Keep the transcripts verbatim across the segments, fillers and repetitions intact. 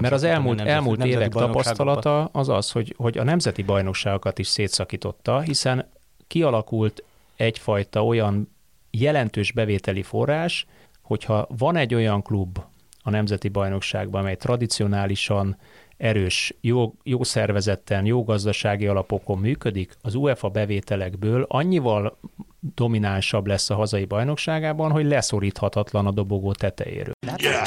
Mert az elmúlt, elmúlt évek tapasztalata az az, hogy, hogy a nemzeti bajnokságokat is szétszakította, hiszen kialakult egyfajta olyan jelentős bevételi forrás, hogyha van egy olyan klub a nemzeti bajnokságban, amely tradicionálisan erős, jó, jó szervezetten, jó gazdasági alapokon működik, az UEFA bevételekből annyival dominánsabb lesz a hazai bajnokságában, hogy leszoríthatatlan a dobogó tetejéről. Yeah.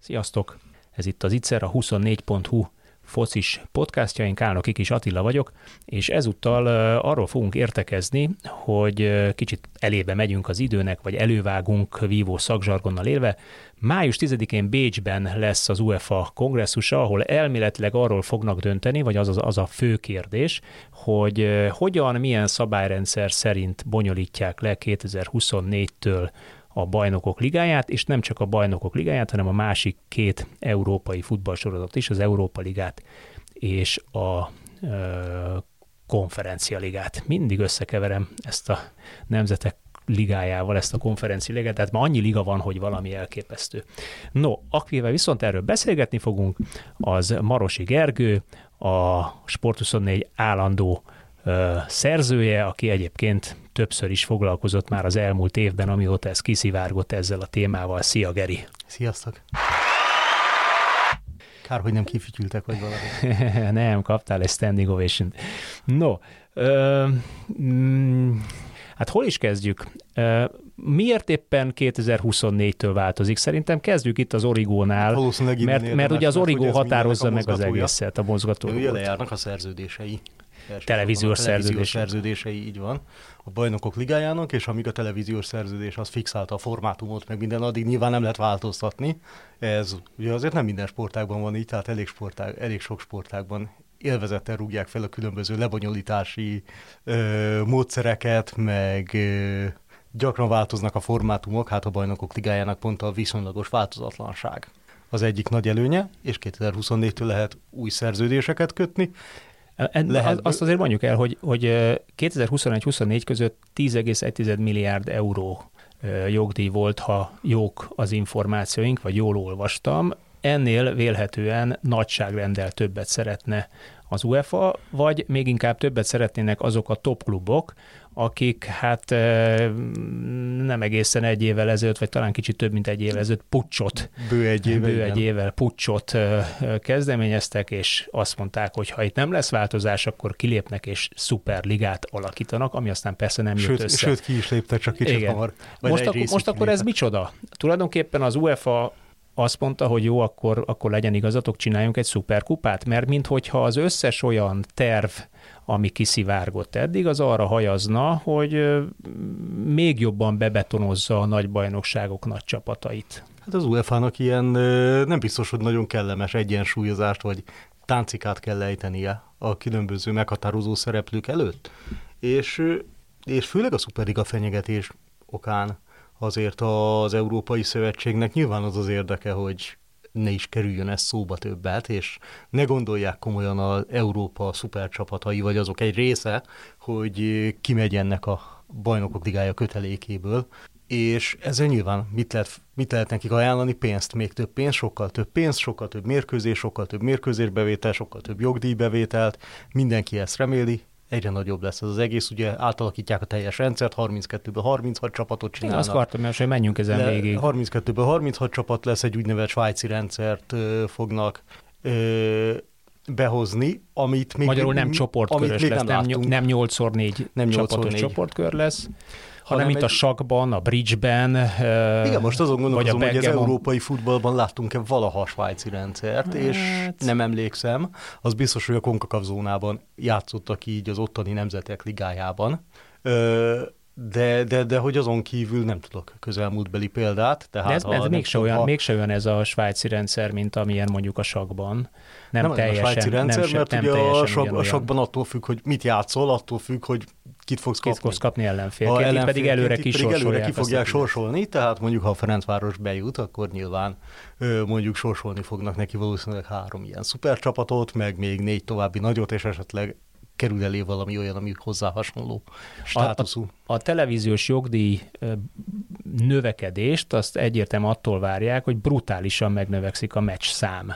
Sziasztok! Ez itt az i cé e er, a huszonnégy pont hu focis podcastja, én Kálnoki Kis Attila vagyok, és ezúttal arról fogunk értekezni, hogy kicsit elébe megyünk az időnek, vagy elővágunk vívó szakzsargonnal élve. május tizedikén Bécsben lesz az UEFA kongresszusa, ahol elméletileg arról fognak dönteni, vagy az, az, az a fő kérdés, hogy hogyan, milyen szabályrendszer szerint bonyolítják le kétezer-huszonnégytől a Bajnokok ligáját, és nem csak a Bajnokok ligáját, hanem a másik két európai futballsorozatot is, az Európa ligát és a ö, konferencia ligát. Mindig összekeverem ezt a nemzetek ligájával, ezt a konferencia ligát, tehát ma annyi liga van, hogy valami elképesztő. No, akivel viszont erről beszélgetni fogunk, az Marosi Gergő, a Sport huszonnégy állandó ö, szerzője, aki egyébként többször is foglalkozott már az elmúlt évben, amióta ez kiszivárgott ezzel a témával. Szia, Geri! Sziasztok! Kár, hogy nem kifütyültek, vagy valami. Nem, kaptál egy standing ovation. No, ö, m- hát hol is kezdjük? Ö, miért éppen kétezer-huszonnégytől változik? Szerintem kezdjük itt az Origónál, mert, mert ugye az Origó határozza meg az egészet, a mozgatórukat. Ugye lejárnak a szerződései. Televíziós szerződés. szerződései, így van, a Bajnokok ligájának, és amíg a televíziós szerződés az fixálta a formátumot, meg minden, addig nyilván nem lehet változtatni. Ez ugye azért nem minden sportágban van így, tehát elég, sportág, elég sok sportágban élvezettel rúgják fel a különböző lebonyolítási ö, módszereket, meg ö, gyakran változnak a formátumok, hát a Bajnokok ligájának pont a viszonylagos változatlanság az egyik nagy előnye, és kétezer-huszonnégytől lehet új szerződéseket kötni. Lehet. Azt azért mondjuk el, hogy, hogy kétezer-huszonegy-huszonnégy között tíz egész egy milliárd euró jogdíj volt, ha jók az információink, vagy jól olvastam. Ennél vélhetően nagyságrendel többet szeretne az UEFA, vagy még inkább többet szeretnének azok a top klubok, akik hát nem egészen egy évvel ezelőtt, vagy talán kicsit több, mint egy évvel ezelőtt puccsot, bő egy, éve, bő egy évvel puccsot kezdeményeztek, és azt mondták, hogy ha itt nem lesz változás, akkor kilépnek és szuperligát alakítanak, ami aztán persze nem sőt, jött össze. Sőt, ki is léptek, csak kicsit igen. hamar. Most, ak- most akkor ez micsoda? Tulajdonképpen az UEFA azt mondta, hogy jó, akkor, akkor legyen igazatok, csináljunk egy szuperkupát, mert minthogyha az összes olyan terv, ami kiszivárgott eddig, az arra hajazna, hogy még jobban bebetonozza a nagy bajnokságok nagy csapatait. Hát az UEFA-nak ilyen nem biztos, hogy nagyon kellemes egyensúlyozást, vagy táncikát kell ejtenie a különböző meghatározó szereplők előtt. És, és főleg a szuperliga fenyegetés okán azért az Európai Szövetségnek nyilván az az érdeke, hogy ne is kerüljön ez szóba többet, és ne gondolják komolyan az Európa szupercsapatai, vagy azok egy része, hogy kimegy ennek a Bajnokok ligája kötelékéből, és ezzel nyilván mit lehet, mit lehet nekik ajánlani? Pénzt, még több pénzt, sokkal több pénzt, sokkal több mérkőzés, sokkal több mérkőzésbevétel, sokkal több jogdíjbevételt, mindenki ezt reméli. Egyre nagyobb lesz ez az egész, ugye átalakítják a teljes rendszert, harminckettőből harminchat csapatot csinálnak. Azt akartam, hogy menjünk ezen le, végig. harminckettőből harminchat csapat lesz, egy úgynevezett svájci rendszert ö, fognak ö, behozni, amit még... Magyarul nem csoportkörös lesz, nem, nem, nem nyolcszor négy csapatos csoportkör lesz, hanem, hanem itt egy... a sakkban, a bridge-ben, igen, most azon gondolkozom, hogy az európai futballban láttunk-e valaha svájci rendszert, hát... és nem emlékszem. Az biztos, hogy a CONCACAF zónában játszottak így az ottani nemzetek ligájában, de, de, de hogy azon kívül nem tudok közelmúltbeli példát. Tehát de ez, ez mégse olyan, a... mégse olyan ez a svájci rendszer, mint amilyen mondjuk a sakkban. Nem, nem teljesen, a svájci rendszer, nem, mert nem ugye a, a sakkban attól függ, hogy mit játszol, attól függ, hogy kit fogsz kapni. Kit fogsz kapni ellenfélként, ellenfél, pedig előre kisorsolják. Ki fogják sorsolni, tehát mondjuk ha a Ferencváros bejut, akkor nyilván mondjuk sorsolni fognak neki valószínűleg három ilyen szupercsapatot, meg még négy további nagyot, és esetleg kerül elé valami olyan, ami hozzá hasonló státuszú. A, a, a televíziós jogdíj növekedést azt egyértelműen attól várják, hogy brutálisan megnövekszik a meccs szám.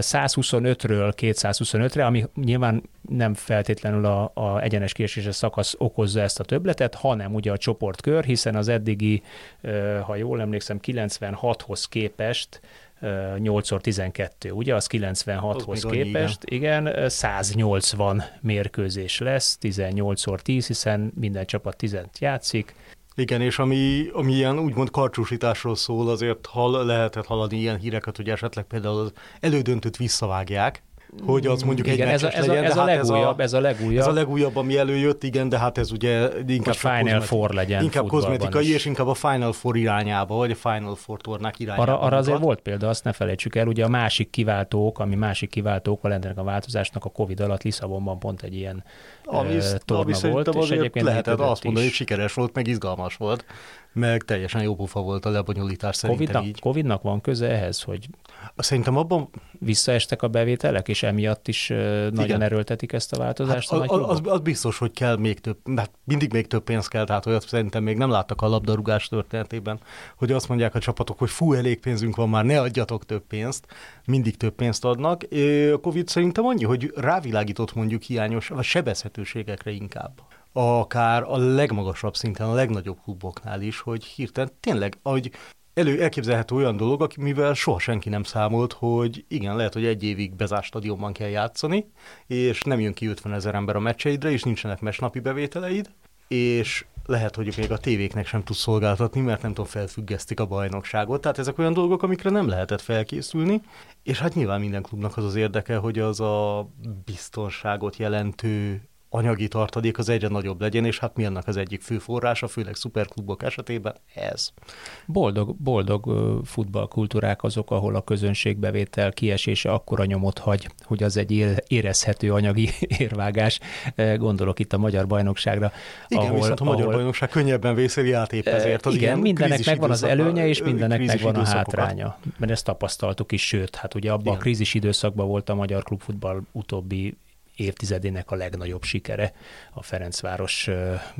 százhuszonötről kétszázhuszonötre, ami nyilván nem feltétlenül a, a egyenes kieséses szakasz okozza ezt a többletet, hanem ugye a csoportkör, hiszen az eddigi, ha jól emlékszem, kilencvenhathoz képest nyolcszor tizenkettő, ugye, az kilencvenhathoz az képest, annyi, igen. igen, száznyolcvan mérkőzés lesz, tizennyolcszor tíz, hiszen minden csapat tízet játszik. Igen, és ami, ami ilyen úgymond karcsúsításról szól, azért hall, lehetett hallani ilyen híreket, hogy esetleg például az elődöntőt visszavágják, hogy az mondjuk igen, egy meccses legyen. Ez a, hát legújabb, ez a legújabb. Ez a legújabb, ami előjött, igen, de hát ez ugye inkább Final Four legyen. Inkább kozmetikai, is. És inkább a Final Four irányába, vagy a Final Four tornák irányába. Arra, arra azért volt példa, azt ne felejtsük el, ugye a másik kiváltók, ami másik kiváltók ennek a változásnak a Covid alatt Lisszabonban pont egy ilyen ami, ö, torna ami volt, és egyébként lehetett azt mondani, hogy sikeres volt, meg izgalmas volt, meg teljesen jó pofa volt a lebonyolítás szerintem így. Covidnak van köze ehhez, hogy szerintem abban visszaestek a bevételek, és emiatt is nagyon igen. erőltetik ezt a változást. Hát, a, az, az biztos, hogy kell még több, hát mindig még több pénz kell, tehát olyat szerintem még nem láttak a labdarúgás történetében, hogy azt mondják a csapatok, hogy fú, elég pénzünk van már, ne adjatok több pénzt, mindig több pénzt adnak. A Covid szerintem annyi, hogy rávilágított mondjuk hiányos, a sebezhetőségekre inkább. Akár a legmagasabb szinten, a legnagyobb kluboknál is, hogy hirtelen tényleg, ahogy elő elképzelhető olyan dolog, aki, mivel soha senki nem számolt, hogy igen, lehet, hogy egy évig bezárt stadionban kell játszani, és nem jön ki ötvenezer ember a meccseidre, és nincsenek meccsnapi bevételeid, és lehet, hogy még a tévéknek sem tud szolgáltatni, mert nem tudom, felfüggesztik a bajnokságot. Tehát ezek olyan dolgok, amikre nem lehetett felkészülni, és hát nyilván minden klubnak az az érdeke, hogy az a biztonságot jelentő anyagi tartalék az egyre nagyobb legyen, és hát mi ennek az egyik fő forrása, főleg szuperklubok esetében ez. Boldog, boldog futballkultúrák azok, ahol a közönségbevétel kiesése akkora nyomot hagy, hogy az egy érezhető anyagi érvágás. Gondolok itt a magyar bajnokságra. Igen, ahol, viszont a magyar ahol... bajnokság könnyebben vészeli át épp ezért. Az igen, mindennek megvan az előnye, és mindennek megvan a hátránya. Mert ezt tapasztaltuk is, sőt, hát ugye abban igen. a krízis időszakban volt a magyar klubfutball utóbbi évtizedének a legnagyobb sikere a Ferencváros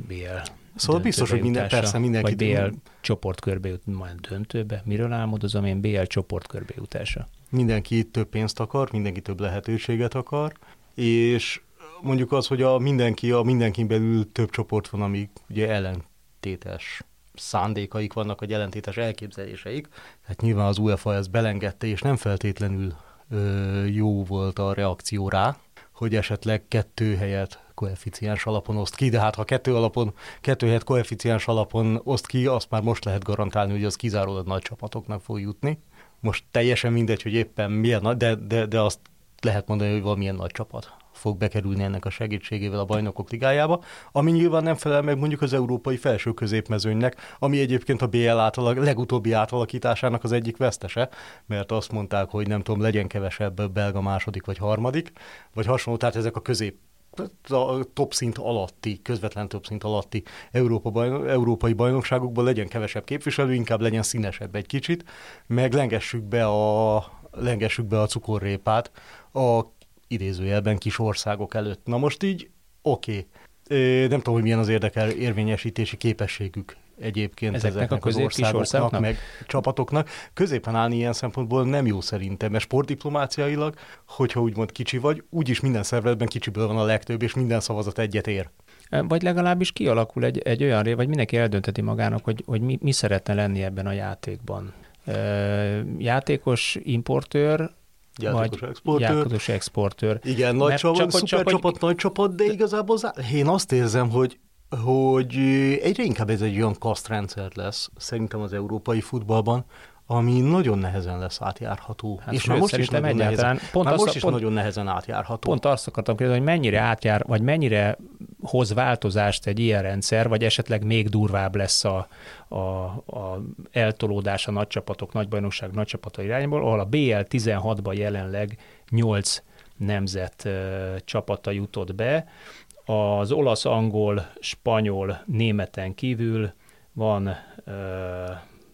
bé el. Szóval biztos, hogy minden, persze mindenki. Vagy bé el csoportkörbe jut, majd döntőbe. Miről álmodozom én? bé el csoportkörbe jutása. Mindenki több pénzt akar, mindenki több lehetőséget akar, és mondjuk az, hogy a mindenki, a mindenkin belül több csoport van, amik ugye ellentétes szándékaik vannak, vagy ellentétes elképzeléseik. Hát nyilván az UEFA ezt belengedte, és nem feltétlenül ö, jó volt a reakció rá, hogy esetleg kettő helyet koeficiens alapon oszt ki, de hát ha kettő, alapon, kettő helyet koeficiens alapon oszt ki, azt már most lehet garantálni, hogy az kizárólag nagy csapatoknak fog jutni. Most teljesen mindegy, hogy éppen milyen nagy, de, de, de azt lehet mondani, hogy valamilyen nagy csapat fog bekerülni ennek a segítségével a Bajnokok ligájába, ami nyilván nem felel meg mondjuk az európai felső középmezőnynek, ami egyébként a bé el átalak, legutóbbi átalakításának az egyik vesztese, mert azt mondták, hogy nem tudom, legyen kevesebb belga második vagy harmadik, vagy hasonló, tehát ezek a közép a top szint alatti, közvetlen top szint alatti Európa bajnok, európai bajnokságokban legyen kevesebb képviselő, inkább legyen színesebb egy kicsit, meg lengessük be a, lengessük be a cukorrépát a idézőjelben kis országok előtt. Na most így, oké. Okay. Nem tudom, hogy milyen az érdekel érvényesítési képességük egyébként ezeknek, ezeknek a az országoknak, országoknak, meg csapatoknak. Középen állni ilyen szempontból nem jó szerintem, mert sportdiplomáciailag, hogyha úgymond kicsi vagy, úgyis minden szervezetben kicsiből van a legtöbb, és minden szavazat egyet ér. Vagy legalábbis kialakul egy, egy olyan, vagy mindenki eldönteti magának, hogy, hogy mi, mi szeretne lenni ebben a játékban. E, játékos importőr, Játékos exportőr. Játékos exportőr. Igen, nagy csapat, szupercsapat, nagy csapat, de igazából én azt érzem, hogy, hogy egyre inkább ez egy olyan kasztrendszer lesz, szerintem az európai futballban, ami nagyon nehezen lesz átjárható. Hát és már most is nagyon nehezen, pont már azt, most is pont, nagyon nehezen átjárható. Pont azt akartam kérdezni, hogy mennyire átjár, vagy mennyire hoz változást egy ilyen rendszer, vagy esetleg még durvább lesz a, a, a eltolódás a nagy csapatok, nagy bajnokság, nagy csapata irányból, ahol a bé el tizenhatban jelenleg nyolc nemzet ö, csapata jutott be, Az olasz, angol, spanyol, németen kívül van ö,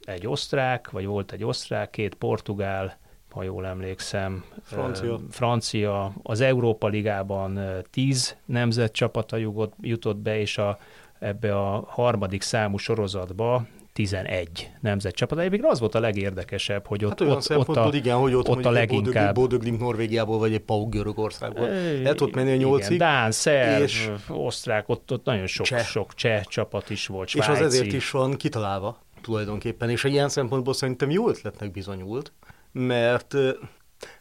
egy osztrák, vagy volt egy osztrák, két portugál, ha jól emlékszem, francia, ö, francia. Az Európa ligában tíz nemzetcsapata jutott be, és a, ebbe a harmadik számú sorozatba tizenegy nemzetcsapat. Egyébként az volt a legérdekesebb, hogy ott, hát ott, ott, a, igen, hogy ott, ott a leginkább... Bodöglim Norvégiából, vagy egy Pauk Görögországból. Lehet ott menni a nyolcig. Dán, szerb, és... osztrák, ott, ott nagyon sok cseh. sok cseh csapat is volt, svájci. És az ezért is van kitalálva tulajdonképpen, és egy ilyen szempontból szerintem jó ötletnek bizonyult, mert,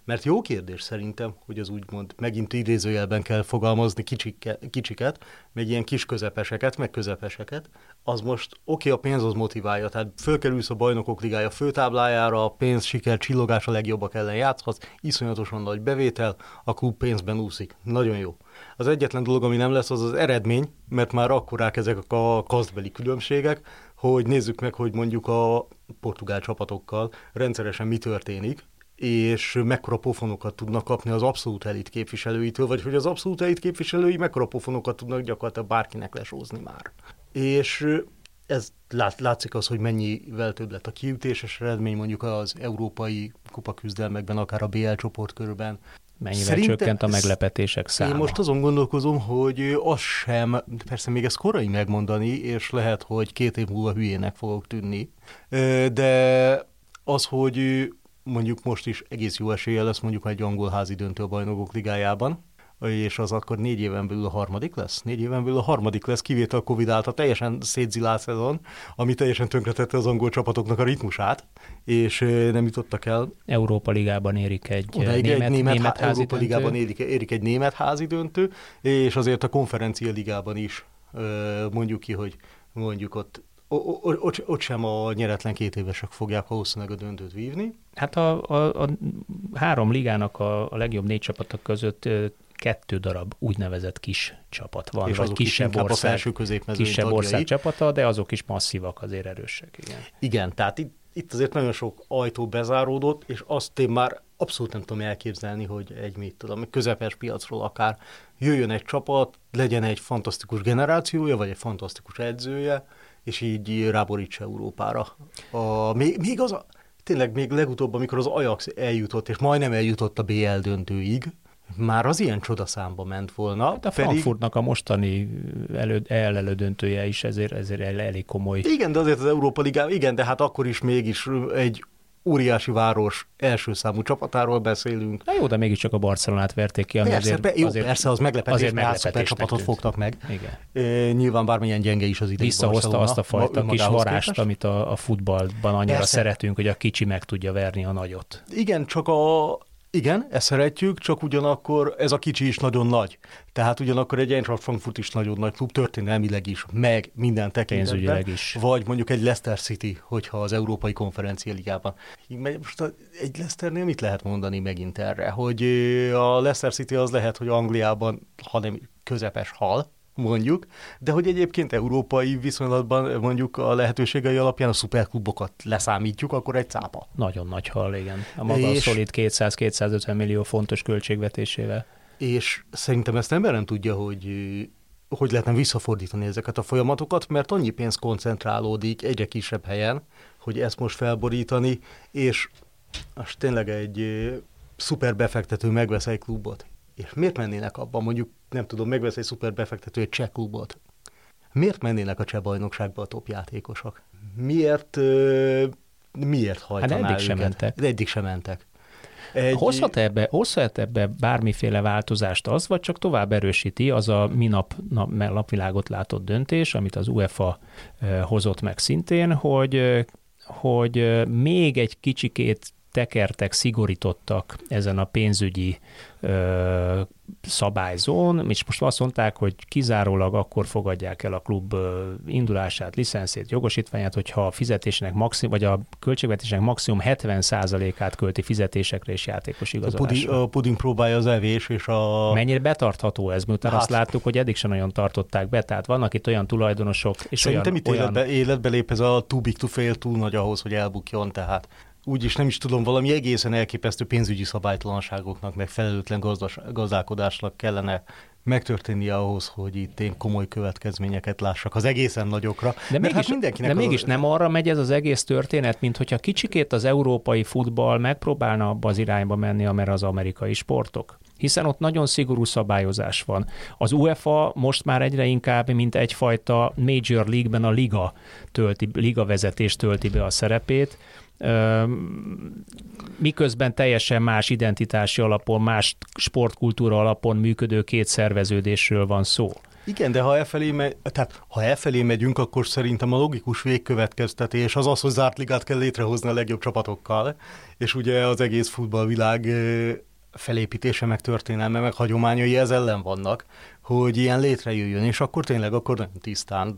mert jó kérdés szerintem, hogy az úgymond megint idézőjelben kell fogalmazni kicsike, kicsiket, meg ilyen kis közepeseket, meg közepeseket, az most oké, okay, a pénz az motiválja, tehát fölkerülsz a Bajnokok ligája főtáblájára, a pénz, siker, csillogás, a legjobbak ellen játszhatsz, iszonyatosan nagy bevétel, a klub pénzben úszik. Nagyon jó. Az egyetlen dolog, ami nem lesz, az az eredmény, mert már akkorák ezek a kasztbeli különbségek, hogy nézzük meg, hogy mondjuk a portugál csapatokkal rendszeresen mi történik, és mekkora pofonokat tudnak kapni az abszolút elit képviselőitől, vagy hogy az abszolút elit képviselői mekkora pofonokat tudnak gyakorlatilag bárkinek lesózni már. És ez lát, látszik az, hogy mennyivel több lett a kiütéses eredmény mondjuk az európai kupaküzdelmekben, akár a bé el csoportkörben. Mennyivel Szerintem csökkent a meglepetések száma? Én most azon gondolkozom, hogy az sem, persze még ez korai megmondani, és lehet, hogy két év múlva hülyének fogok tűnni, de az, hogy mondjuk most is egész jó esélye lesz mondjuk egy angol házi döntő a Bajnokok ligájában, és az akkor négy éven belül a harmadik lesz? Négy éven belül a harmadik lesz, kivétel a Covid által teljesen szétzilált szezon, ami teljesen tönkretette az angol csapatoknak a ritmusát, és nem jutottak el. Európa ligában érik egy Odaig német, egy német, német há- Európa ligában érik, érik egy német házi döntő, és azért a konferencia ligában is mondjuk ki, hogy mondjuk ott Ott, ott, ott sem a nyeretlen két évesek fogják valószínűleg a döntőt vívni. Hát a, a, a három ligának a, a legjobb négy csapatok között kettő darab úgynevezett kis csapat van, és vagy kisebb ország, kisebb ország csapata, de azok is masszívak, azért erősek. Igen, igen, tehát itt, itt azért nagyon sok ajtó bezáródott, és azt én már abszolút nem tudom elképzelni, hogy egy mit tudom, közepes piacról akár jöjjön egy csapat, legyen egy fantasztikus generációja, vagy egy fantasztikus edzője, és így ráborítsa Európára. A, még, még az, tényleg még legutóbb, amikor az Ajax eljutott, és majdnem eljutott a bé el döntőig, már az ilyen csodaszámba ment volna. Hát a pedig... Frankfurtnak a mostani elelődöntője is ezért, ezért elég komoly. Igen, de azért az Európa Ligában, igen, de hát akkor is mégis egy óriási város első számú csapatáról beszélünk. Na jó, de mégiscsak a Barcelonát verték ki, ami persze, azért, be, jó, azért... Persze, az meglepetés, mert szupercsapatot fogtak meg. Igen. E, nyilván bármilyen gyenge is az idei Barcelona. Visszahozta azt a fajta kis varást, képest, amit a, a futballban annyira persze szeretünk, hogy a kicsi meg tudja verni a nagyot. Igen, csak a... Igen, ezt szeretjük, csak ugyanakkor ez a kicsi is nagyon nagy. Tehát ugyanakkor egy Eintracht Frankfurt is nagyon nagy klub, történelmileg is, meg minden tekintetben, is. Vagy mondjuk egy Leicester City, hogyha az európai konferencia ligában. Most egy Leicesternél mit lehet mondani megint erre? Hogy a Leicester City az lehet, hogy Angliában, hanem közepes hal, mondjuk, de hogy egyébként európai viszonylatban mondjuk a lehetőségei alapján a szuperklubokat leszámítjuk, akkor egy cápa. Nagyon nagy hal, igen. A maga és... a szolid kétszáz-kétszázötven millió fontos költségvetésével. És szerintem ezt ember nem tudja, hogy hogy lehetne visszafordítani ezeket a folyamatokat, mert annyi pénz koncentrálódik egyre kisebb helyen, hogy ezt most felborítani, és most tényleg egy szuper befektető megvesz egy klubot. És miért mennének abban, mondjuk, nem tudom, megvesz egy szuper befektető egy cseh klubot? Miért mennének a cseh bajnokságba a top játékosok? Miért, euh, miért hajtaná hát eddig sem mentek. Eddig sem mentek. Egy... Hozhat ebbe, hozhat ebbe bármiféle változást az, vagy csak tovább erősíti az a minap nap, napvilágot látott döntés, amit az UEFA hozott meg szintén, hogy, hogy még egy kicsikét tekertek, szigorítottak ezen a pénzügyi ö, szabályzón, és most azt mondták, hogy kizárólag akkor fogadják el a klub indulását, licenszét, jogosítványát, hogyha a fizetésnek maximum, vagy a költségvetésnek maximum hetven százalékát költi fizetésekre és játékos igazolásra. A puding, a puding próbálja az evés, és a... Mennyire betartható ez, miután hát... azt láttuk, hogy eddig sem nagyon tartották be, tehát vannak itt olyan tulajdonosok, és szerintem olyan... Szerintem itt olyan... életbe lép ez a too big to fail, túl nagy ahhoz, hogy elbukjon, tehát... úgyis nem is tudom, valami egészen elképesztő pénzügyi szabálytalanságoknak, meg felelőtlen gazdas- gazdálkodásnak kellene megtörténnie ahhoz, hogy itt én komoly következményeket lássak az egészen nagyokra. De mégis, hát mindenkinek de mégis az... nem arra megy ez az egész történet, mint hogyha kicsikét az európai futball megpróbálna abba az irányba menni, amerre az amerikai sportok. Hiszen ott nagyon szigorú szabályozás van. Az UEFA most már egyre inkább, mint egyfajta Major League-ben a liga, tölti, liga vezetés tölti be a szerepét, miközben teljesen más identitási alapon, más sportkultúra alapon működő két szerveződésről van szó. Igen, de ha elfelé, megy, tehát, ha elfelé megyünk, akkor szerintem a logikus végkövetkeztetés az az, hogy zárt ligát kell létrehozni a legjobb csapatokkal, és ugye az egész futballvilág felépítése, meg történelme, meg hagyományai ez ellen vannak, hogy ilyen létrejöjjön, és akkor tényleg akkor nem tisztán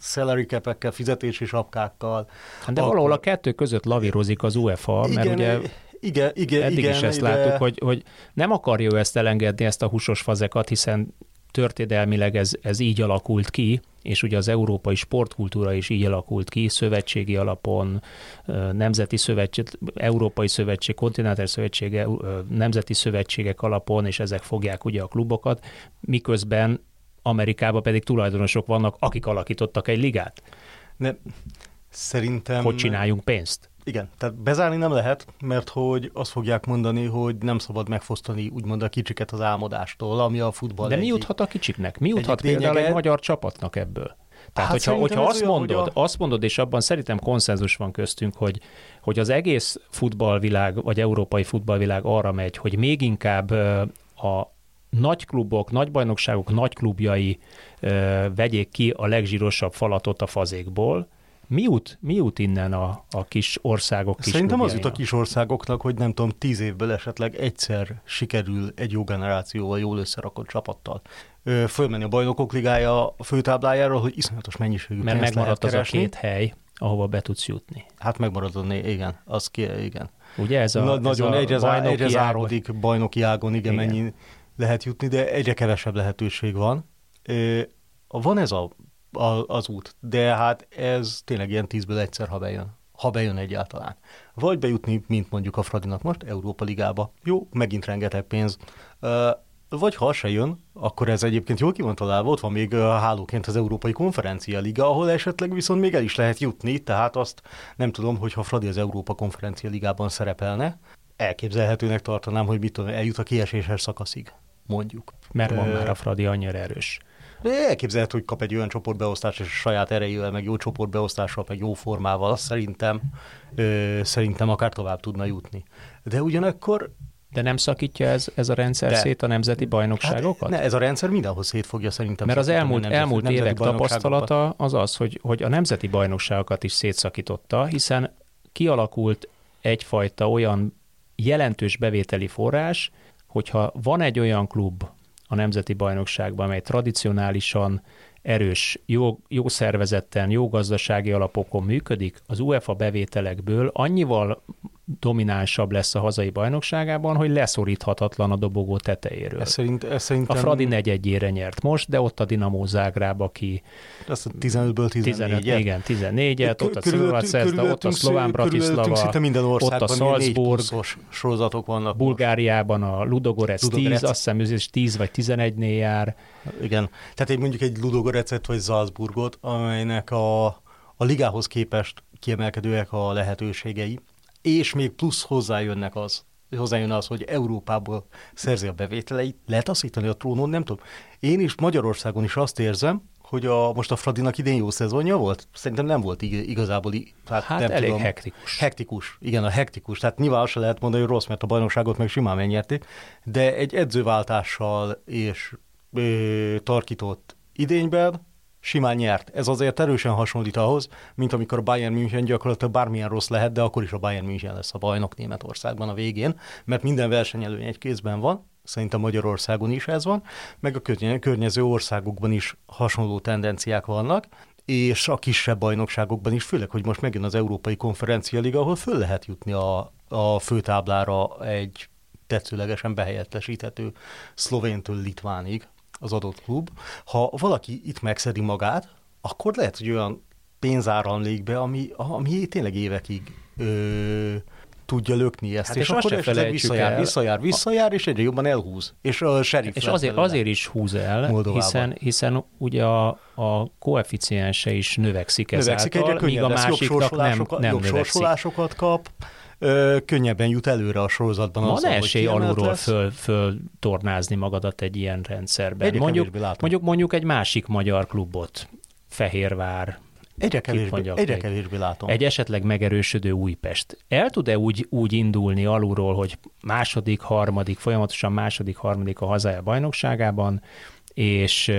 salary cap-ekkel, fizetési sapkákkal. De valahol akkor... a kettő között lavírozik az UEFA, igen, mert ugye igen, igen, eddig igen, is ezt igen, láttuk, de... hogy, hogy nem akarja ő ezt elengedni, ezt a húsos fazekat, hiszen történelmileg ez, ez így alakult ki, és ugye az európai sportkultúra is így alakult ki, szövetségi alapon, nemzeti szövetség, európai szövetség, kontinentális szövetsége, nemzeti szövetségek alapon, és ezek fogják ugye a klubokat, miközben Amerikában pedig tulajdonosok vannak, akik alakítottak egy ligát. De szerintem... Hogy csináljunk pénzt? Igen, tehát bezárni nem lehet, mert hogy azt fogják mondani, hogy nem szabad megfosztani úgymond a kicsiket az álmodástól, ami a futball. De mi juthat a kicsiknek? Mi juthat például egy magyar csapatnak ebből? Tehát, hát hogyha, hogyha azt, olyan, mondod, hogy a... azt mondod, és abban szerintem konszenzus van köztünk, hogy, hogy az egész futballvilág, vagy európai futballvilág arra megy, hogy még inkább a nagy klubok, nagy bajnokságok, nagy klubjai ö, vegyék ki a legzsírosabb falatot a fazékból. Mi jut, mi jut innen a, a kis országok kis Szerintem klubjainak? Az jut a kis országoknak, hogy nem tudom, tíz évből esetleg egyszer sikerül egy jó generációval, jól összerakott csapattal ö, fölmenni a Bajnokok ligája a főtáblájáról, hogy iszonyatos mennyiségű pénzt lehet keresni. Mert megmaradt az a két hely, ahova be tudsz jutni. Hát megmarad, igen, az ki, igen. Ugye ez a, Na, ez nagyon a egyre, bajnoki egyre záródik bajnoki ágon, igen, igen. mennyi... lehet jutni, de egyre kevesebb lehetőség van. Van ez a, a, az út, de hát ez tényleg ilyen tízből egyszer, ha bejön. Ha bejön egyáltalán. Vagy bejutni, mint mondjuk a Fradinak most, Európa ligába. Jó, megint rengeteg pénz. Vagy ha se jön, akkor ez egyébként jól ki van találva, ott van még hálóként az Európai konferencia liga, ahol esetleg viszont még el is lehet jutni, tehát azt nem tudom, hogy ha Fradi az Európa konferencia ligában szerepelne, elképzelhetőnek tartanám, hogy mit tudom, eljut a kieséses szakaszig, mondjuk. Mert van már a Fradi annyira erős. Elképzelhető, hogy kap egy olyan csoportbeosztást, és saját erejével, meg jó csoportbeosztással, meg jó formával, azt szerintem, ö, szerintem akár tovább tudna jutni. De ugyanakkor... De nem szakítja ez, ez a rendszer de, szét a nemzeti bajnokságokat? Hát ne, ez a rendszer mindenhol szét fogja szerintem. Mert az elmúlt, nemzeti, elmúlt évek tapasztalata az az, hogy, hogy a nemzeti bajnokságokat is szétszakította, hiszen kialakult egyfajta olyan jelentős bevételi forrás, hogyha van egy olyan klub a nemzeti bajnokságban, amely tradicionálisan erős, jó, jó szervezetten, jó gazdasági alapokon működik, az UEFA bevételekből annyival dominánsabb lesz a hazai bajnokságában, hogy leszoríthatatlan a dobogó tetejéről. Ez szerint, ez szerintem... A Fradi negyedjére nyert most, de ott a Dinamo Zagreb, aki... Azt a tizenötből tizennégyet. Igen, tizennégyet, ott a Szilvaceszta, ott a Slovan Bratislava, ott a Salzburg, sorozatok vannak. Bulgáriában a Ludogorets tíz, azt hiszem, ez is tíz vagy tizenegynél jár. Igen, tehát egy mondjuk egy Ludogorecet vagy Salzburgot, amelynek a, a ligához képest kiemelkedőek a lehetőségei, és még plusz hozzájönnek az, hozzájön az, hogy Európából szerzi a bevételeit, letaszítani a trónon, nem tudom. Én is Magyarországon is azt érzem, hogy a, most a Fradinak idén jó szezonja volt? Szerintem nem volt igazából. Hát, hát nem elég tudom, hektikus. Hektikus, igen, a hektikus. Tehát nyilván se lehet mondani, hogy rossz, mert a bajnokságot meg simán megnyerték, de egy edzőváltással és ö, tarkított idényben simán nyert. Ez azért erősen hasonlít ahhoz, mint amikor a Bayern München gyakorlatilag bármilyen rossz lehet, de akkor is a Bayern München lesz a bajnok Németországban a végén, mert minden versenyelőny egy kézben van, szerintem Magyarországon is ez van, meg a környező országokban is hasonló tendenciák vannak, és a kisebb bajnokságokban is, főleg, hogy most megjön az Európai Konferencia Liga, ahol föl lehet jutni a, a főtáblára egy tetszőlegesen behelyettesíthető Szlovéntől Litvánig az adott klub. Ha valaki itt megszedi magát, akkor lehet, hogy olyan pénz áramlik be, ami, ami tényleg évekig ö, tudja lökni ezt. Hát és, és akkor esetleg visszajár, el. visszajár, visszajár, és egyre jobban elhúz. És a Sheriff. És azért, azért is húz el, hiszen, hiszen ugye a, a koeficiense is növekszik ezáltal, növekszik egyre, míg a másiknak nem, nem jobb sorsolásokat kap, Ö, könnyebben jut előre a sorozatban. Van azzal, esély alulról föl, föl tornázni magadat egy ilyen rendszerben. Mondjuk, mondjuk, mondjuk egy másik magyar klubot, Fehérvár. Egyre kevésbé, egyre kevésbé látom. Egy esetleg megerősödő Újpest. El tud-e úgy, úgy indulni alulról, hogy második, harmadik, folyamatosan második, harmadik a hazája bajnokságában, és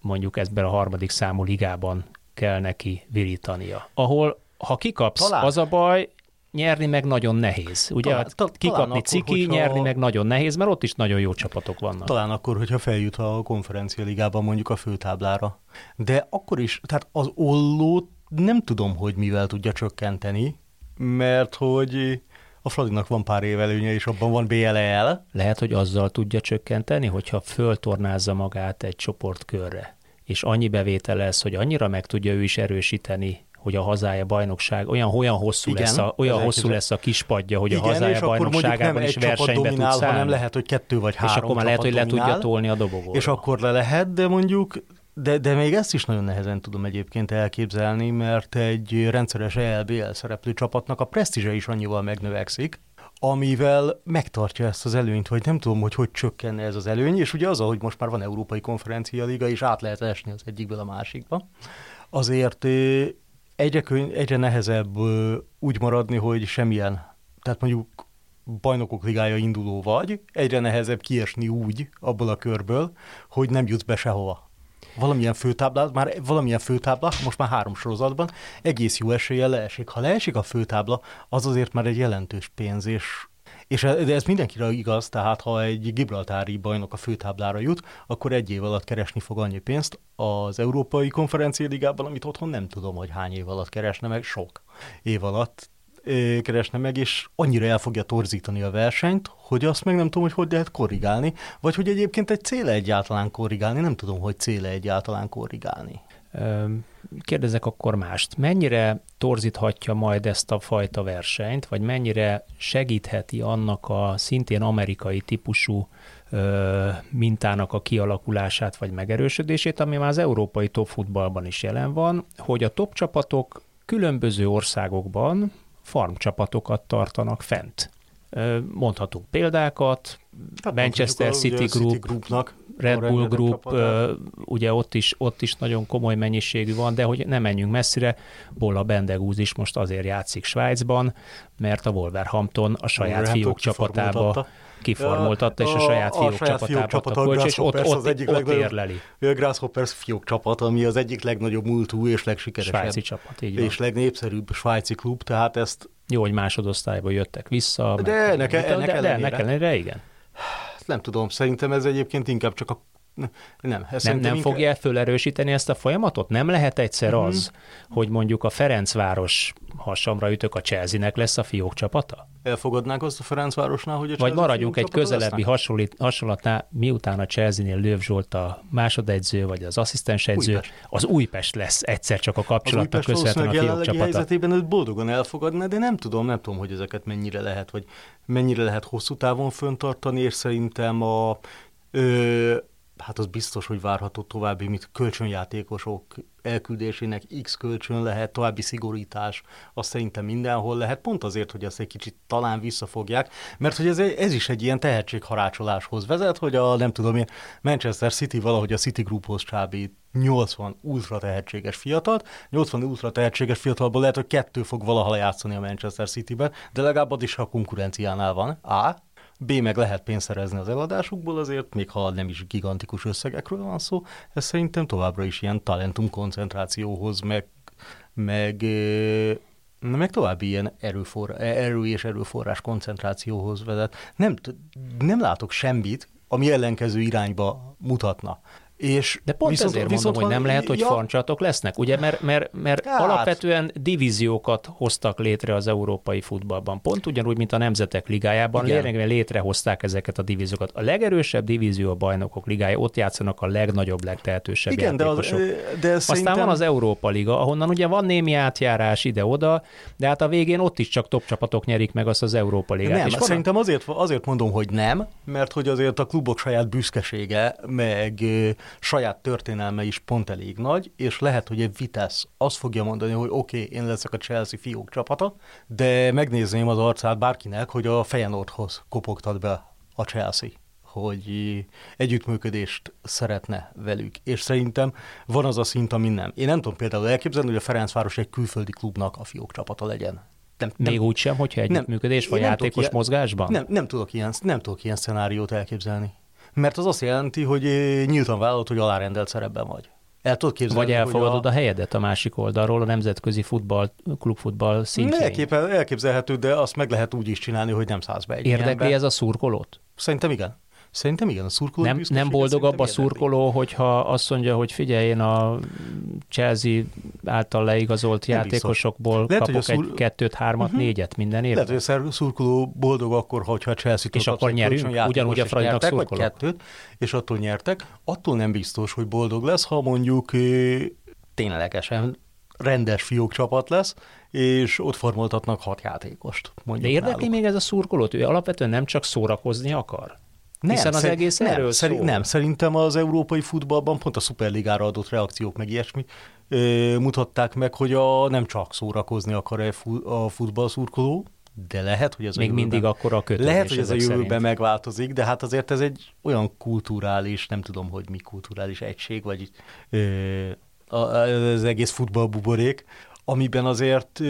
mondjuk ebben a harmadik számú ligában kell neki virítania. Ahol, ha kikapsz, talán. Az a baj, nyerni meg nagyon nehéz. Ugye talán, ta, kikapni akkor, ciki, hogyha... nyerni meg nagyon nehéz, mert ott is nagyon jó csapatok vannak. Talán akkor, hogyha feljut a konferencia ligában mondjuk a főtáblára. De akkor is, tehát az ollót nem tudom, hogy mivel tudja csökkenteni, mert hogy a Fradinak van pár év előnye, és abban van bé el el. Lehet, hogy azzal tudja csökkenteni, hogyha föltornázza magát egy csoportkörre, és annyi bevétel lesz, hogy annyira meg tudja ő is erősíteni, hogy a hazája bajnokság olyan, olyan hosszú, igen, lesz, a, olyan hosszú lesz a kispadja, hogy igen, a hazája bajnokságában is versenybe tud szállni. Hanem lehet, hogy kettő vagy három. És akkor már lehet, hogy dominál, le tudja tolni a dobogóra. És akkor le lehet, de mondjuk, de, de még ezt is nagyon nehezen tudom egyébként elképzelni, mert egy rendszeres E L B L szereplő csapatnak a presztízse is annyival megnövekszik, amivel megtartja ezt az előnyt, vagy nem tudom, hogy hogy csökkenne ez az előny, és ugye az, hogy most már van Európai Konferencia Liga, és át lehet esni az egyikből a másikba. Azért Egyre, könny, egyre nehezebb úgy maradni, hogy semmilyen, tehát mondjuk Bajnokok Ligája induló vagy, egyre nehezebb kiesni úgy abból a körből, hogy nem jutsz be sehova. Valamilyen főtáblát, már valamilyen főtáblát, most már három sorozatban egész jó eséllyel leesik. Ha leesik a főtábla, az azért már egy jelentős pénz, és, és ez, de ez mindenkire igaz, tehát ha egy gibraltári bajnok a főtáblára jut, akkor egy év alatt keresni fog annyi pénzt, az Európai Konferencia Ligában, amit otthon nem tudom, hogy hány év alatt keresne meg, sok év alatt ö, keresne meg, és annyira el fogja torzítani a versenyt, hogy azt meg nem tudom, hogy hogy lehet korrigálni, vagy hogy egyébként egy céle egyáltalán korrigálni, nem tudom, hogy céle egyáltalán korrigálni. Kérdezek akkor mást. Mennyire torzíthatja majd ezt a fajta versenyt, vagy mennyire segítheti annak a szintén amerikai típusú mintának a kialakulását vagy megerősödését, ami már az európai top futballban is jelen van, hogy a top csapatok különböző országokban farmcsapatokat tartanak fent. Mondhatunk példákat, hát Manchester City Group, City Groupnak, Red Bull Group, ö, ugye ott is, ott is nagyon komoly mennyiségű van, de hogy nem menjünk messzire, Bola Bendegúz is most azért játszik Svájcban, mert a Wolverhampton a saját fiók csapatába kiformoltatta, és a saját fiók csapatába adta a kölcs, és ott, ott, ott, ott érleli. A Grasshoppers fiók csapat, ami az egyik legnagyobb múltú és legsikeresebb. Svájci csapat, így van. És legnépszerűbb svájci klub, tehát ezt... Jó, hogy másodosztályból jöttek vissza. De ennek ellenére, igen. Nem tudom, szerintem ez egyébként inkább csak a... Nem, nem, nem fogja inkább... fölerősíteni ezt a folyamatot? Nem lehet egyszer mm-hmm. az, hogy mondjuk a Ferencváros, hasamra ütök, a Chelsea-nek lesz a fiók csapata? Elfogadnánk azt a Ferencvárosnál, hogy a Chelsea. Vagy maradjunk egy közelebbi hasonlít, hasonlatnál, miután a Chelsea-nél Lőv Zsolt a másodedző, vagy az asszisztensedző, Újpest. Az Újpest lesz egyszer csak a kapcsolatnak köszönhetően a fiók csapata. Az Újpest helyzetében őt boldogan elfogadná, de nem tudom, nem tudom, hogy ezeket mennyire lehet, vagy mennyire lehet hosszú távon föntartani, és szerintem a... Ö, hát az biztos, hogy várható további, mint kölcsönjátékosok elküldésének X kölcsön lehet, további szigorítás, azt szerintem mindenhol lehet, pont azért, hogy ezt egy kicsit talán visszafogják, mert hogy ez, ez is egy ilyen tehetségharácsoláshoz vezet, hogy a nem tudom én, Manchester City valahogy a City Grouphoz csábít nyolcvan ultra tehetséges fiatalt, nyolcvan ultra tehetséges fiatalból lehet, hogy kettő fog valaha játszani a Manchester Cityben, de legalább az is, ha a konkurenciánál van. A. B. meg lehet pénzt szerezni az eladásukból, azért még ha nem is gigantikus összegekről van szó, ez szerintem továbbra is ilyen talentum koncentrációhoz, meg, meg, meg további ilyen erőforra, erő és erőforrás koncentrációhoz vezet. Nem, nem látok semmit, ami ellenkező irányba mutatna. És de pont viszont, ezért viszont mondom, van, hogy nem lehet, hogy ja, fancsatok lesznek, ugye, mert, mert, mert hát, alapvetően divíziókat hoztak létre az európai futballban, pont ugyanúgy, mint a Nemzetek Ligájában, lényegében létrehozták ezeket a divíziókat. A legerősebb divízió a Bajnokok Ligája, ott játszanak a legnagyobb, legtehetősebb igen, játékosok. De az, de aztán szerintem... van az Európa Liga, ahonnan ugye van némi átjárás ide-oda, de hát a végén ott is csak top csapatok nyerik meg azt az Európa Ligát. Nem, és szerintem azért, azért mondom, hogy nem, mert hogy azért a klubok saját büszkesége, meg saját történelme is pont elég nagy, és lehet, hogy egy Vitesse azt fogja mondani, hogy oké, okay, én leszek a Chelsea fiók csapata, de megnézném az arcát bárkinek, hogy a Feyenoordhoz kopogtat be a Chelsea, hogy együttműködést szeretne velük. És szerintem van az a szint, ami nem. Én nem tudom például elképzelni, hogy a Ferencváros egy külföldi klubnak a fiók csapata legyen. Nem, nem, még úgy sem, hogyha együttműködés vagy játékos ilyen, mozgásban? Nem, nem, tudok ilyen, nem tudok ilyen szenáriót elképzelni. Mert az azt jelenti, hogy nyíltan vállalod, hogy alárendelt szerepben vagy. El tudod képzelni, vagy elfogadod a... a helyedet a másik oldalról, a nemzetközi futball, klubfutball szintjén. Elképzelhető, de azt meg lehet úgy is csinálni, hogy nem szállsz be egy érdekli ilyenbe. Ez a szurkolót? Szerintem igen. Szerintem igen, a szurkoló nem, nem boldogabb a szurkoló, hogyha azt mondja, hogy figyelj, én a Chelsea által leigazolt nem játékosokból lehet, kapok szur... egy kettőt, hármat, uh-huh. négyet minden évben. Lehet, hogy a szurkoló boldog akkor, hogyha a Chelsea-től és akkor nyerünk, ugyanúgy a Fradinak szurkolók. Kettőt, és attól nyertek, attól nem biztos, hogy boldog lesz, ha mondjuk ténylegesen rendes fiók csapat lesz, és ott formoltatnak hat játékost. De érdekli náluk. Még ez a szurkolót? Ő alapvetően nem csak szórakozni akar? Nem, hiszen az szerint, egész nem, erről szerint, szól. Nem, szerintem az európai futballban pont a szuperligára adott reakciók meg ilyesmi ö, mutatták meg, hogy a, nem csak szórakozni akar a, fu, a futballszurkoló, de lehet, hogy ez még a jövőben, mindig akkora kötözés. Lehet, hogy ez a jövőben szerint. Megváltozik, de hát azért ez egy olyan kulturális, nem tudom, hogy mi kulturális egység, vagy ö, az egész futballbuborék, amiben azért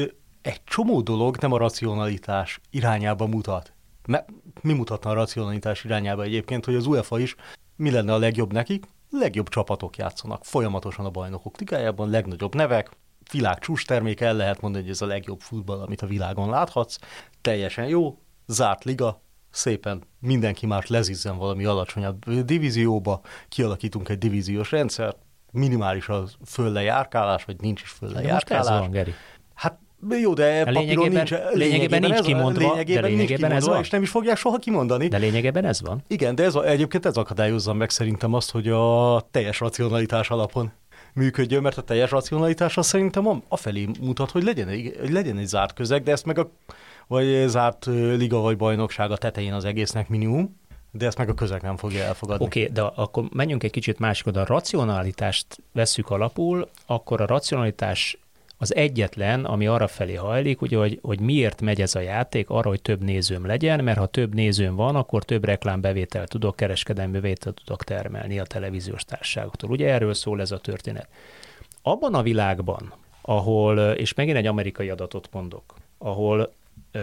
egy csomó dolog nem a racionalitás irányába mutat. Mert mi mutatna a racionalitás irányába egyébként, hogy az UEFA is mi lenne a legjobb nekik? Legjobb csapatok játszanak folyamatosan a Bajnokok Ligájában, legnagyobb nevek, világ csúcsterméke, el lehet mondani, hogy ez a legjobb futball, amit a világon láthatsz, teljesen jó, zárt liga, szépen mindenki már lezizzen valami alacsonyabb divízióba, kialakítunk egy divíziós rendszert, minimális a föllejárkálás, vagy nincs is föllejárkálás. De most ez van, Geri. Hát jó, de papíron nincs, lényegében nincs kimondva, lényegében de lényegében nincs kimondva, és nem is fogják soha kimondani. De lényegében ez van. Igen, de ez, egyébként ez akadályozza meg szerintem azt, hogy a teljes racionalitás alapon működjön, mert a teljes racionalitás az szerintem afelé mutat, hogy legyen, hogy legyen egy zárt közeg, de ezt meg a vagy zárt liga vagy bajnokság a tetején az egésznek minimum, de ezt meg a közeg nem fogja elfogadni. Oké, okay, de akkor menjünk egy kicsit másik oda. A racionalitást vesszük alapul, akkor a racionalitás az egyetlen, ami arra felé hajlik, ugye, hogy, hogy miért megy ez a játék, arra, hogy több nézőm legyen, mert ha több nézőm van, akkor több reklámbevételt tudok, kereskedelmi bevételt tudok termelni a televíziós társaságoktól. Ugye erről szól ez a történet. Abban a világban, ahol, és megint egy amerikai adatot mondok, ahol ö,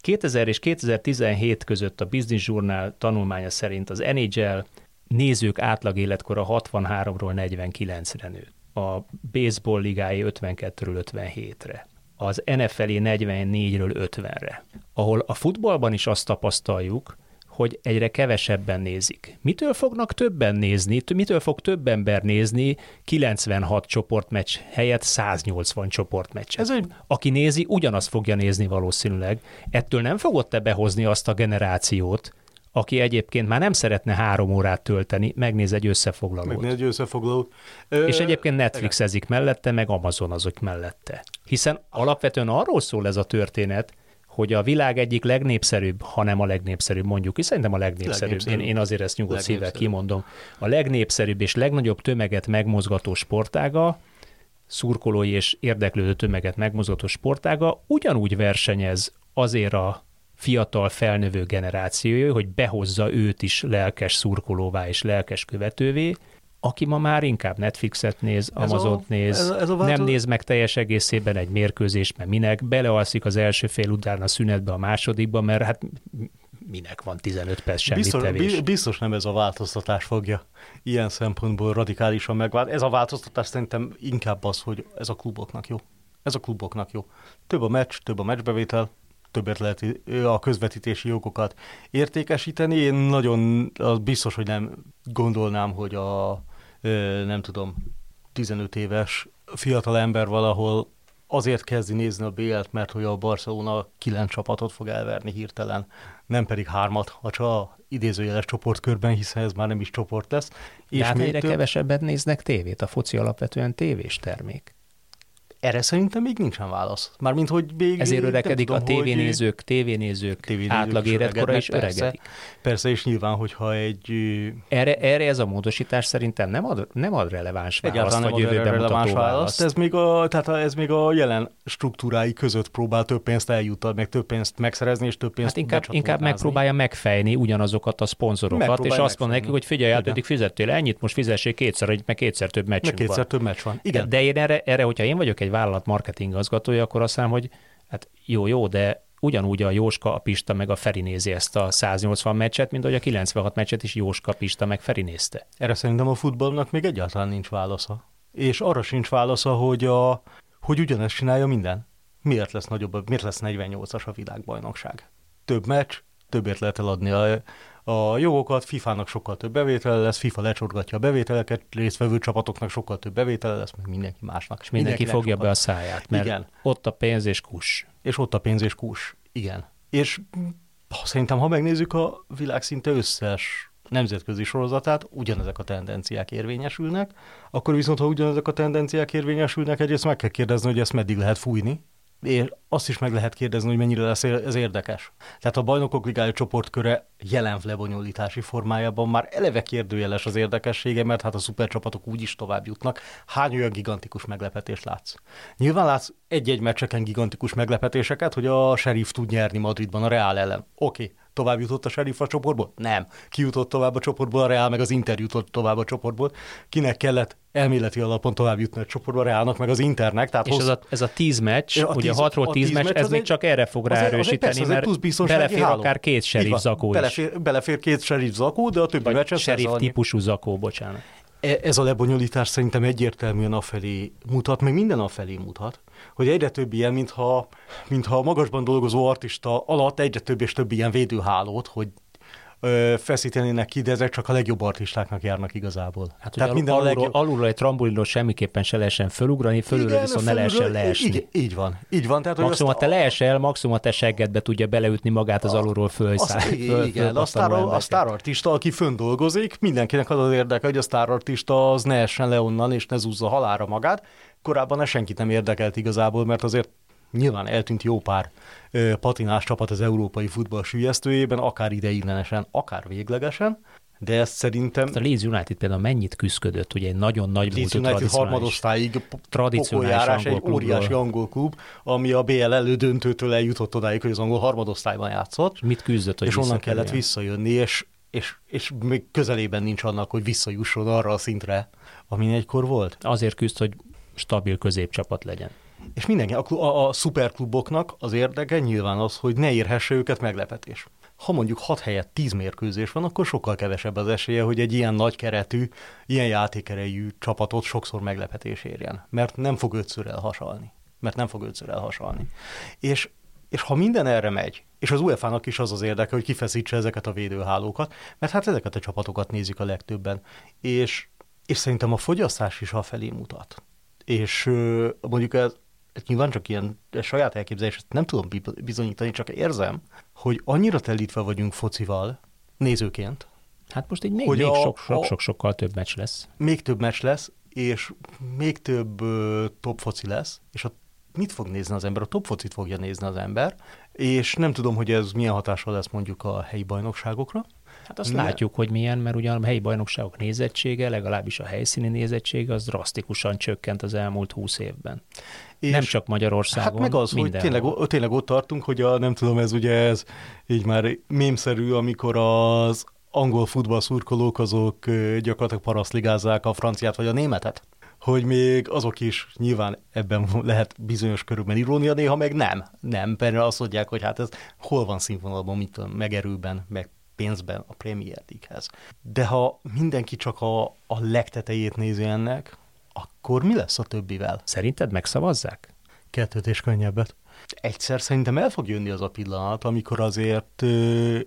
kétezer és kétezer-tizenhét között a Business Journal tanulmánya szerint az en há el nézők átlag életkora hatvanháromról negyvenkilencre nőtt. A baseball ligái ötvenkettőről ötvenhétre, az en ef el-é negyvennégyről ötvenre, ahol a futballban is azt tapasztaljuk, hogy egyre kevesebben nézik. Mitől fognak többen nézni? Mitől fog több ember nézni kilencvenhat csoportmeccs helyett száznyolcvan csoportmeccset? Egy... Aki nézi, ugyanazt fogja nézni valószínűleg. Ettől nem fogod te behozni azt a generációt, aki egyébként már nem szeretne három órát tölteni, megnéz egy összefoglalót. Megnéz egy összefoglalót. És egyébként Netflix ezik mellette, meg Amazon azok mellette. Hiszen alapvetően arról szól ez a történet, hogy a világ egyik legnépszerűbb, ha nem a legnépszerűbb, mondjuk, és szerintem a legnépszerűbb, legnépszerűbb. Én, én azért ezt nyugodt szívvel kimondom, a legnépszerűbb és legnagyobb tömeget megmozgató sportága, szurkolói és érdeklődő tömeget megmozgató sportága ugyanúgy versenyez azért a fiatal felnövő generációja, hogy behozza őt is lelkes szurkolóvá és lelkes követővé, aki ma már inkább Netflixet néz, Amazont néz, ez a, ez a változó... nem néz meg teljes egészében egy mérkőzést, mert minek, belealszik az első fél után a szünetbe a másodikba, mert hát minek van tizenöt perc semmi biztos, tevés. Biztos nem ez a változtatás fogja ilyen szempontból radikálisan megváltozni. Ez a változtatás szerintem inkább az, hogy ez a kluboknak jó. Ez a kluboknak jó. Több a meccs, több a meccsbevétel, többet lehet a közvetítési jogokat értékesíteni. Én nagyon, az biztos, hogy nem gondolnám, hogy a nem tudom, tizenöt éves fiatal ember valahol azért kezdi nézni a bé el-t, mert hogy a Barcelona kilenc csapatot fog elverni hirtelen, nem pedig hármat a csa, idézőjeles csoportkörben, hiszen ez már nem is csoport lesz. És hát egyre től... kevesebbet néznek tévét, a foci alapvetően tévés termék. Erre szerintem még nincsen válasz. Mármint, hogy még... Ezért öregedik a tévénézők, tévénézők, tévénézők átlag életkora is öregedik. Persze, persze, és nyilván, hogyha egy... Erre, erre ez a módosítás szerintem nem ad, nem ad releváns választ, vagy jövőben releváns mutató választ. Ez még, a, tehát ez még a jelen struktúrái között próbál több pénzt eljuttatni, meg több pénzt megszerezni, és több pénzt hát inkább, inkább megpróbálja megfejni ugyanazokat a szponzorokat, megpróbál és azt mondja nekik, hogy figyelj, eddig fizettél ennyit, most fizessék kétszer, hogy meg kétszer több meccsünk van. Kétszer több meccs van. Igen. De én erre, erre, hogyha én vagyok egy vállalat marketing igazgatója, akkor azt hiszem, hogy hát jó, jó, de ugyanúgy a Jóska, a Pista meg a Feri nézi ezt a száznyolcvan meccset, mint ahogy a kilencvenhat meccset is Jóska, Pista meg Feri nézte. Erre szerintem a futballnak még egyáltalán nincs válasza. És arra sincs válasza, hogy, a, hogy ugyanezt csinálja minden. Miért lesz nagyobb, miért lesz negyvennyolcas a világbajnokság? Több meccs, többért lehet eladni a, a jogokat, Fifának sokkal több bevétele lesz, Fifa lecsorgatja a bevételeket, résztvevő csapatoknak sokkal több bevétele lesz, meg mindenki másnak. És mindenki fogja sokkal... be a száját, mert igen. Ott a pénz és kus. És ott a pénz és kus, igen. És szerintem, ha megnézzük a világ szinte összes nemzetközi sorozatát, ugyanezek a tendenciák érvényesülnek, akkor viszont, ha ugyanezek a tendenciák érvényesülnek, egyrészt meg kell kérdezni, hogy ezt meddig lehet fújni, és azt is meg lehet kérdezni, hogy mennyire lesz ez érdekes. Tehát a Bajnokok Ligája csoportköre jelen lebonyolítási formájában már eleve kérdőjeles az érdekessége, mert hát a szupercsapatok úgy is tovább jutnak. Hány olyan gigantikus meglepetést látsz? Nyilván látsz egy-egy meccseken gigantikus meglepetéseket, hogy a Sheriff tud nyerni Madridban a Real ellen. Oké, okay. Tovább jutott a Sheriff a csoportból? Nem. Ki jutott tovább a csoportból? A Real, meg az Inter jutott tovább a csoportból. Kinek kellett elméleti alapon tovább jutni a csoportba, a Reálnak, meg az Internek? Tehát és hossz... ez, a, ez a tíz meccs, a ugye hatról tíz meccs, meccs ez még egy... csak erre fog ráerősíteni, mert belefér háló. Akár két Sheriff zakó is. Belefér, belefér két Sheriff zakó, de a többi meccs... Vagy Sheriff típusú zakó, bocsánat. Ez a lebonyolítás szerintem egyértelműen afelé mutat, meg minden afelé mutat, hogy egyre több ilyen, mintha, mintha a magasban dolgozó artista alatt egyre több és több ilyen védőhálót, hogy ö, feszítenének ki, de ezek csak a legjobb artistáknak járnak igazából. Hát, tehát alul, minden alulról, a legjobb... alulról egy trambulinról semmiképpen se lehessen fölugrani, fölülről igen, viszont fölülről, ne lehessen leesni. Így, így van. Így van tehát, maximum, ha te leesel, maximum a te seggedbe tudja beleütni magát az a, alulról fölszáll. Az, föl, igen, föl, a, sztár, a sztárartista, aki fönn dolgozik, mindenkinek az az érdeke, hogy a sztárartista az ne essen le onnan, és ne zúzza halálra magát. Korábban ez senkit nem érdekelt igazából, mert azért nyilván eltűnt jó pár ö, patinás csapat az európai futball süllyesztőjében, akár ideiglenesen, akár véglegesen, de ezt szerintem... Ezt a Leeds United például mennyit küzdött, ugye egy nagyon nagy múltú tradicionális, tradicionális angol klubról. Egy óriási angol klub, ami a bé el elődöntőtől eljutott odáig, hogy az angol harmadosztályban játszott. Mit küzdött, hogy és onnan kellett visszajönni, és, és, és még közelében nincs annak, hogy visszajusson arra a szintre, amin egykor volt. Azért küzd, hogy stabil középcsapat legyen. És mindenki, a, a, a szuperkluboknak az érdeke nyilván az, hogy ne érhesse őket meglepetés. Ha mondjuk hat helyett tíz mérkőzés van, akkor sokkal kevesebb az esélye, hogy egy ilyen nagy keretű, ilyen játékerejű csapatot sokszor meglepetés érjen. Mert nem fog ötször elhasalni. Mert nem fog ötször elhasalni. És, és ha minden erre megy, és az uefának is az az érdeke, hogy kifeszítse ezeket a védőhálókat, mert hát ezeket a csapatokat nézik a legtöbben. És, és szerintem a fogyasztás is afelé mutat. És mondjuk ez nyilván csak ilyen saját elképzelés, ezt nem tudom bizonyítani, csak érzem, hogy annyira telítve vagyunk focival nézőként. Hát most így még, még sok-sok-sokkal több meccs lesz. Még több meccs lesz, és még több ö, top foci lesz, és a, mit fog nézni az ember? A top focit fogja nézni az ember, és nem tudom, hogy ez milyen hatással lesz mondjuk a helyi bajnokságokra. Hát azt milyen? Látjuk, hogy milyen, mert ugyan a helyi bajnokságok nézettsége, legalábbis a helyszíni nézettsége, az drasztikusan csökkent az elmúlt húsz évben. És nem csak Magyarországon, hát meg az, mindenhol. Hogy tényleg, tényleg ott tartunk, hogy a, nem tudom, ez ugye ez így már mémszerű, amikor az angol futballszurkolók azok gyakorlatilag parasztligázzák a franciát vagy a németet. Hogy még azok is nyilván ebben lehet bizonyos körülben irónia, néha meg nem. Nem, mert azt mondják, hogy hát ez hol van színvonalban, mit tudom, meg erőben, meg pénzben a Premier League-hez. De ha mindenki csak a, a legtetejét nézi ennek, akkor mi lesz a többivel? Szerinted megszavazzák? Kettőt és könnyebbet. Egyszer szerintem el fog jönni az a pillanat, amikor azért ö,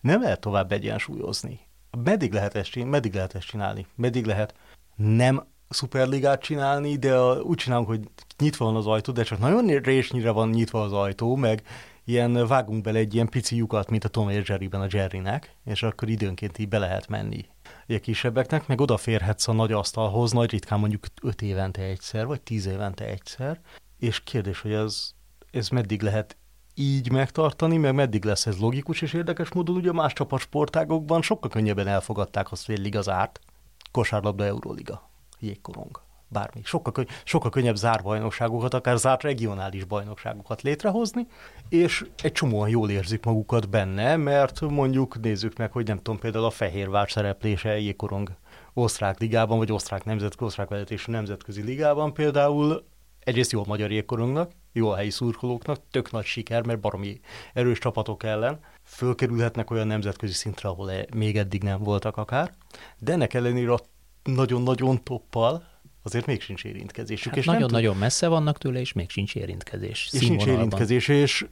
nem lehet tovább egyensúlyozni. Meddig lehet ezt csinálni? Meddig lehet ezt csinálni? Meddig lehet nem szuperligát csinálni, de a, úgy csinálunk, hogy nyitva van az ajtó, de csak nagyon résnyire van nyitva az ajtó, meg ilyen vágunk bele egy ilyen pici lyukat, mint a Tom és Jerryben a Jerrynek, és akkor időnként így be lehet menni. Ugye kisebbeknek meg odaférhetsz a nagy asztalhoz, nagy ritkán mondjuk öt évente egyszer, vagy tíz évente egyszer, és kérdés, hogy ez, ez meddig lehet így megtartani, meg meddig lesz ez logikus és érdekes módon, ugye más csapat sportágokban sokkal könnyebben elfogadták azt, hogy egy liga zárt, kosárlabda, Euróliga, jégkorong, bármi. Sokkal, könny- sokkal könnyebb zárt bajnokságokat, akár zárt regionális bajnokságokat létrehozni, és egy csomóan jól érzik magukat benne, mert mondjuk nézzük meg, hogy nem tudom, például a Fehérvár szereplése jégkorong osztrák ligában, vagy osztrák nemzetközi, osztrák vezetésű nemzetközi ligában például egyrészt jó a magyar jégkorongnak, jó a helyi szurkolóknak, tök nagy siker, mert baromi erős csapatok ellen fölkerülhetnek olyan nemzetközi szintre, ahol még eddig nem voltak akár, de ennek ellenére a nagyon-nagyon toppal azért még sincs érintkezésük. Hát és nagyon-nagyon tud... messze vannak tőle, és még sincs érintkezés. És nincs érintkezés, és,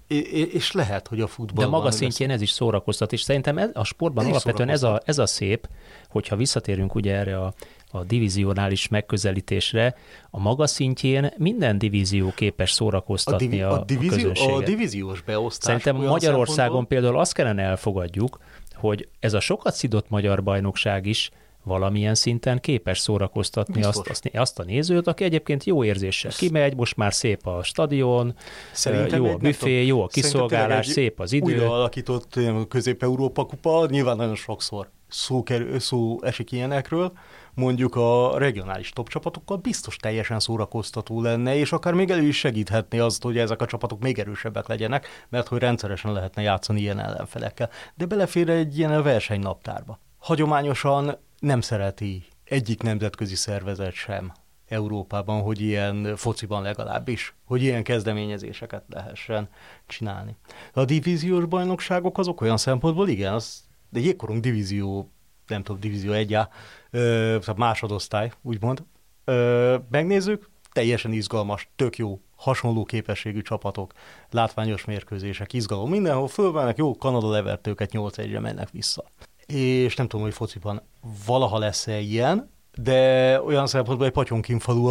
és lehet, hogy a futballban... De maga szintjén ez is szórakoztat, és szerintem ez, a sportban ez alapvetően ez a, ez a szép, hogyha visszatérünk ugye erre a, a divizionális megközelítésre, a maga szintjén minden divízió képes szórakoztatni a, divi, a, a, divízió, a közönséget. A divíziós beosztás... Szerintem Magyarországon szempontból... például azt kellene elfogadjuk, hogy ez a sokat szidott magyar bajnokság is valamilyen szinten képes szórakoztatni azt, azt, azt a nézőt, aki egyébként jó érzéssel kimegy, most már szép a stadion, szerintem jó a büfé, jó a kiszolgálás, szép az idő. Újra alakított Közép-Európa kupa, nyilván nagyon sokszor szó, kerül, szó esik ilyenekről, mondjuk a regionális top csapatokkal biztos teljesen szórakoztató lenne, és akár még elő is segíthetné azt, hogy ezek a csapatok még erősebbek legyenek, mert hogy rendszeresen lehetne játszani ilyen ellenfelekkel. De belefér egy ilyen versenynaptárba. Hagyományosan nem szereti egyik nemzetközi szervezet sem Európában, hogy ilyen fociban legalábbis, hogy ilyen kezdeményezéseket lehessen csinálni. A divíziós bajnokságok azok olyan szempontból, igen, az egy jégkorong divízió, nem tudom, divízió egy á, tehát másodosztály, úgymond, ö, megnézzük, teljesen izgalmas, tök jó, hasonló képességű csapatok, látványos mérkőzések, izgalom, mindenhol fölválnak, jó, Kanada levert őket, nyolc egyre mennek vissza. És nem tudom, hogy fociban valaha lesz-e ilyen, de olyan szempontból egy patyonkinfalú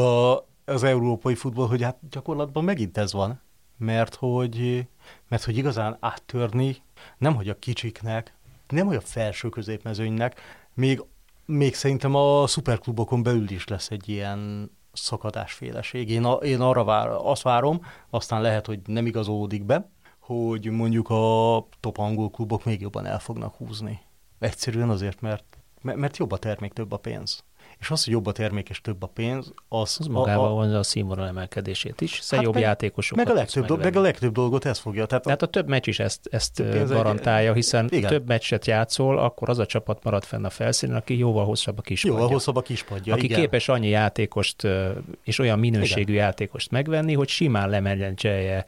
az európai futball, hogy hát gyakorlatban megint ez van, mert hogy, mert hogy igazán áttörni nemhogy a kicsiknek, nemhogy a felső középmezőnynek, még, még szerintem a szuperklubokon belül is lesz egy ilyen szakadásféleség. Én, a, én arra vár, azt várom, aztán lehet, hogy nem igazolódik be, hogy mondjuk a top angol klubok még jobban el fognak húzni. Egyszerűen azért, mert, mert jobb a termék, több a pénz. És az, hogy jobb a termék és több a pénz, az... az magával a, van a színvonal emelkedését is, hiszen hát jobb meg, játékosokat... Meg a, legtöbb do, meg a legtöbb dolgot ez fogja. Tehát, tehát a, a több meccs is ezt, ezt garantálja, hiszen igen. Több meccset játszol, akkor az a csapat marad fenn a felszínen, aki jóval hosszabb a kispadja. Jóval hosszabb a kispadja, aki igen. Képes annyi játékost és olyan minőségű igen. játékost megvenni, hogy simán lemencselje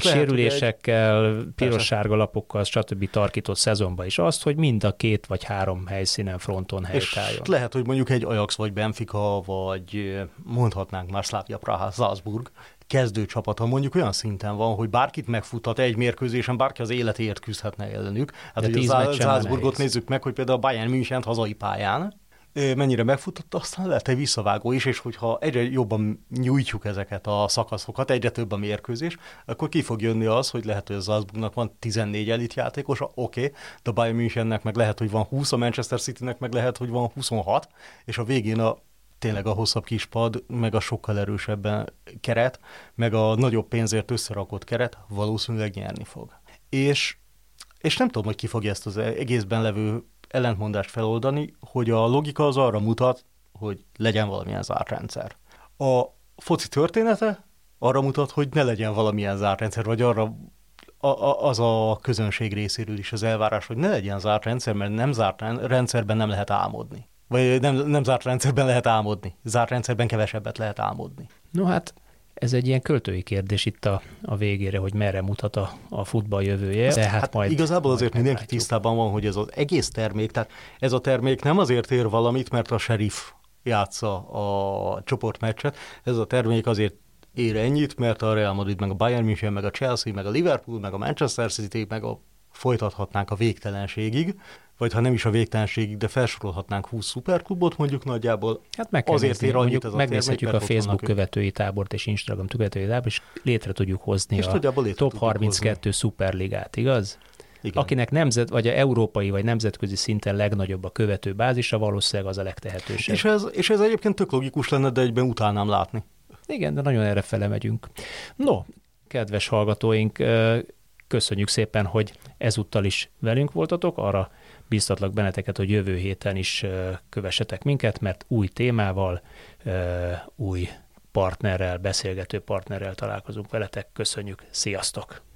sérülésekkel, egy... piros-sárga lapokkal, stb. Tarkított szezonba is azt, hogy mind a két vagy három helyszínen, fronton helytálljon. És lehet, hogy mondjuk egy Ajax vagy Benfica, vagy mondhatnánk már Szlávia Praha, Salzburg kezdőcsapata mondjuk olyan szinten van, hogy bárkit megfuthat egy mérkőzésen, bárki az életéért küzdhetne ellenük. Hát ugye a Salzburgot nézzük meg, hogy például a Bayern Münchent hazai pályán mennyire megfutott, aztán lehet egy visszavágó is, és hogyha egyre jobban nyújtjuk ezeket a szakaszokat, egyre több a mérkőzés, akkor ki fog jönni az, hogy lehet, hogy a Salzburgnak van tizennégy elitjátékosa, oké, okay, de a Bayern Münchennek meg lehet, hogy van húsz, a Manchester Citynek meg lehet, hogy van huszonhat, és a végén a tényleg a hosszabb kispad, meg a sokkal erősebben keret, meg a nagyobb pénzért összerakott keret valószínűleg nyerni fog. És, és nem tudom, hogy ki fogja ezt az egészben levő ellentmondást feloldani, hogy a logika az arra mutat, hogy legyen valamilyen zárt rendszer. A foci története arra mutat, hogy ne legyen valamilyen zárt rendszer, vagy arra a, a, az a közönség részéről is az elvárás, hogy ne legyen zárt rendszer, mert nem zárt rendszerben nem lehet álmodni. Vagy nem, nem zárt rendszerben lehet álmodni. Zárt rendszerben kevesebbet lehet álmodni. No hát, ez egy ilyen költői kérdés itt a, a végére, hogy merre mutat a, a futball jövője. De hát hát majd, igazából majd azért mindenki látjuk. Tisztában van, hogy ez az egész termék, tehát ez a termék nem azért ér valamit, mert a Sheriff játsza a csoportmeccset, ez a termék azért ér ennyit, mert a Real Madrid, meg a Bayern München, meg a Chelsea, meg a Liverpool, meg a Manchester City, meg a folytathatnánk a végtelenségig, vagy ha nem is a végtelenségig, de felsorolhatnánk húsz szuperklubot mondjuk nagyjából. Hát meg kell azért nézni, mondjuk, ez a megnézhetjük a Facebook követői tábort és Instagram követői tábort, és létre tudjuk hozni és a létre top harminckettő hozni. Szuperligát, igaz? Igen. Akinek nemzet, vagy a európai, vagy nemzetközi szinten legnagyobb a követő bázisa, valószínűleg az a legtehetősebb. És ez, és ez egyébként tök logikus lenne, de egyben utálnám látni. Igen, de nagyon errefele megyünk. No, kedves hallgatóink, köszönjük szépen, hogy ezúttal is velünk voltatok. Arra biztatlak benneteket, hogy jövő héten is kövessetek minket, mert új témával, új partnerrel, beszélgető partnerrel találkozunk veletek. Köszönjük, sziasztok!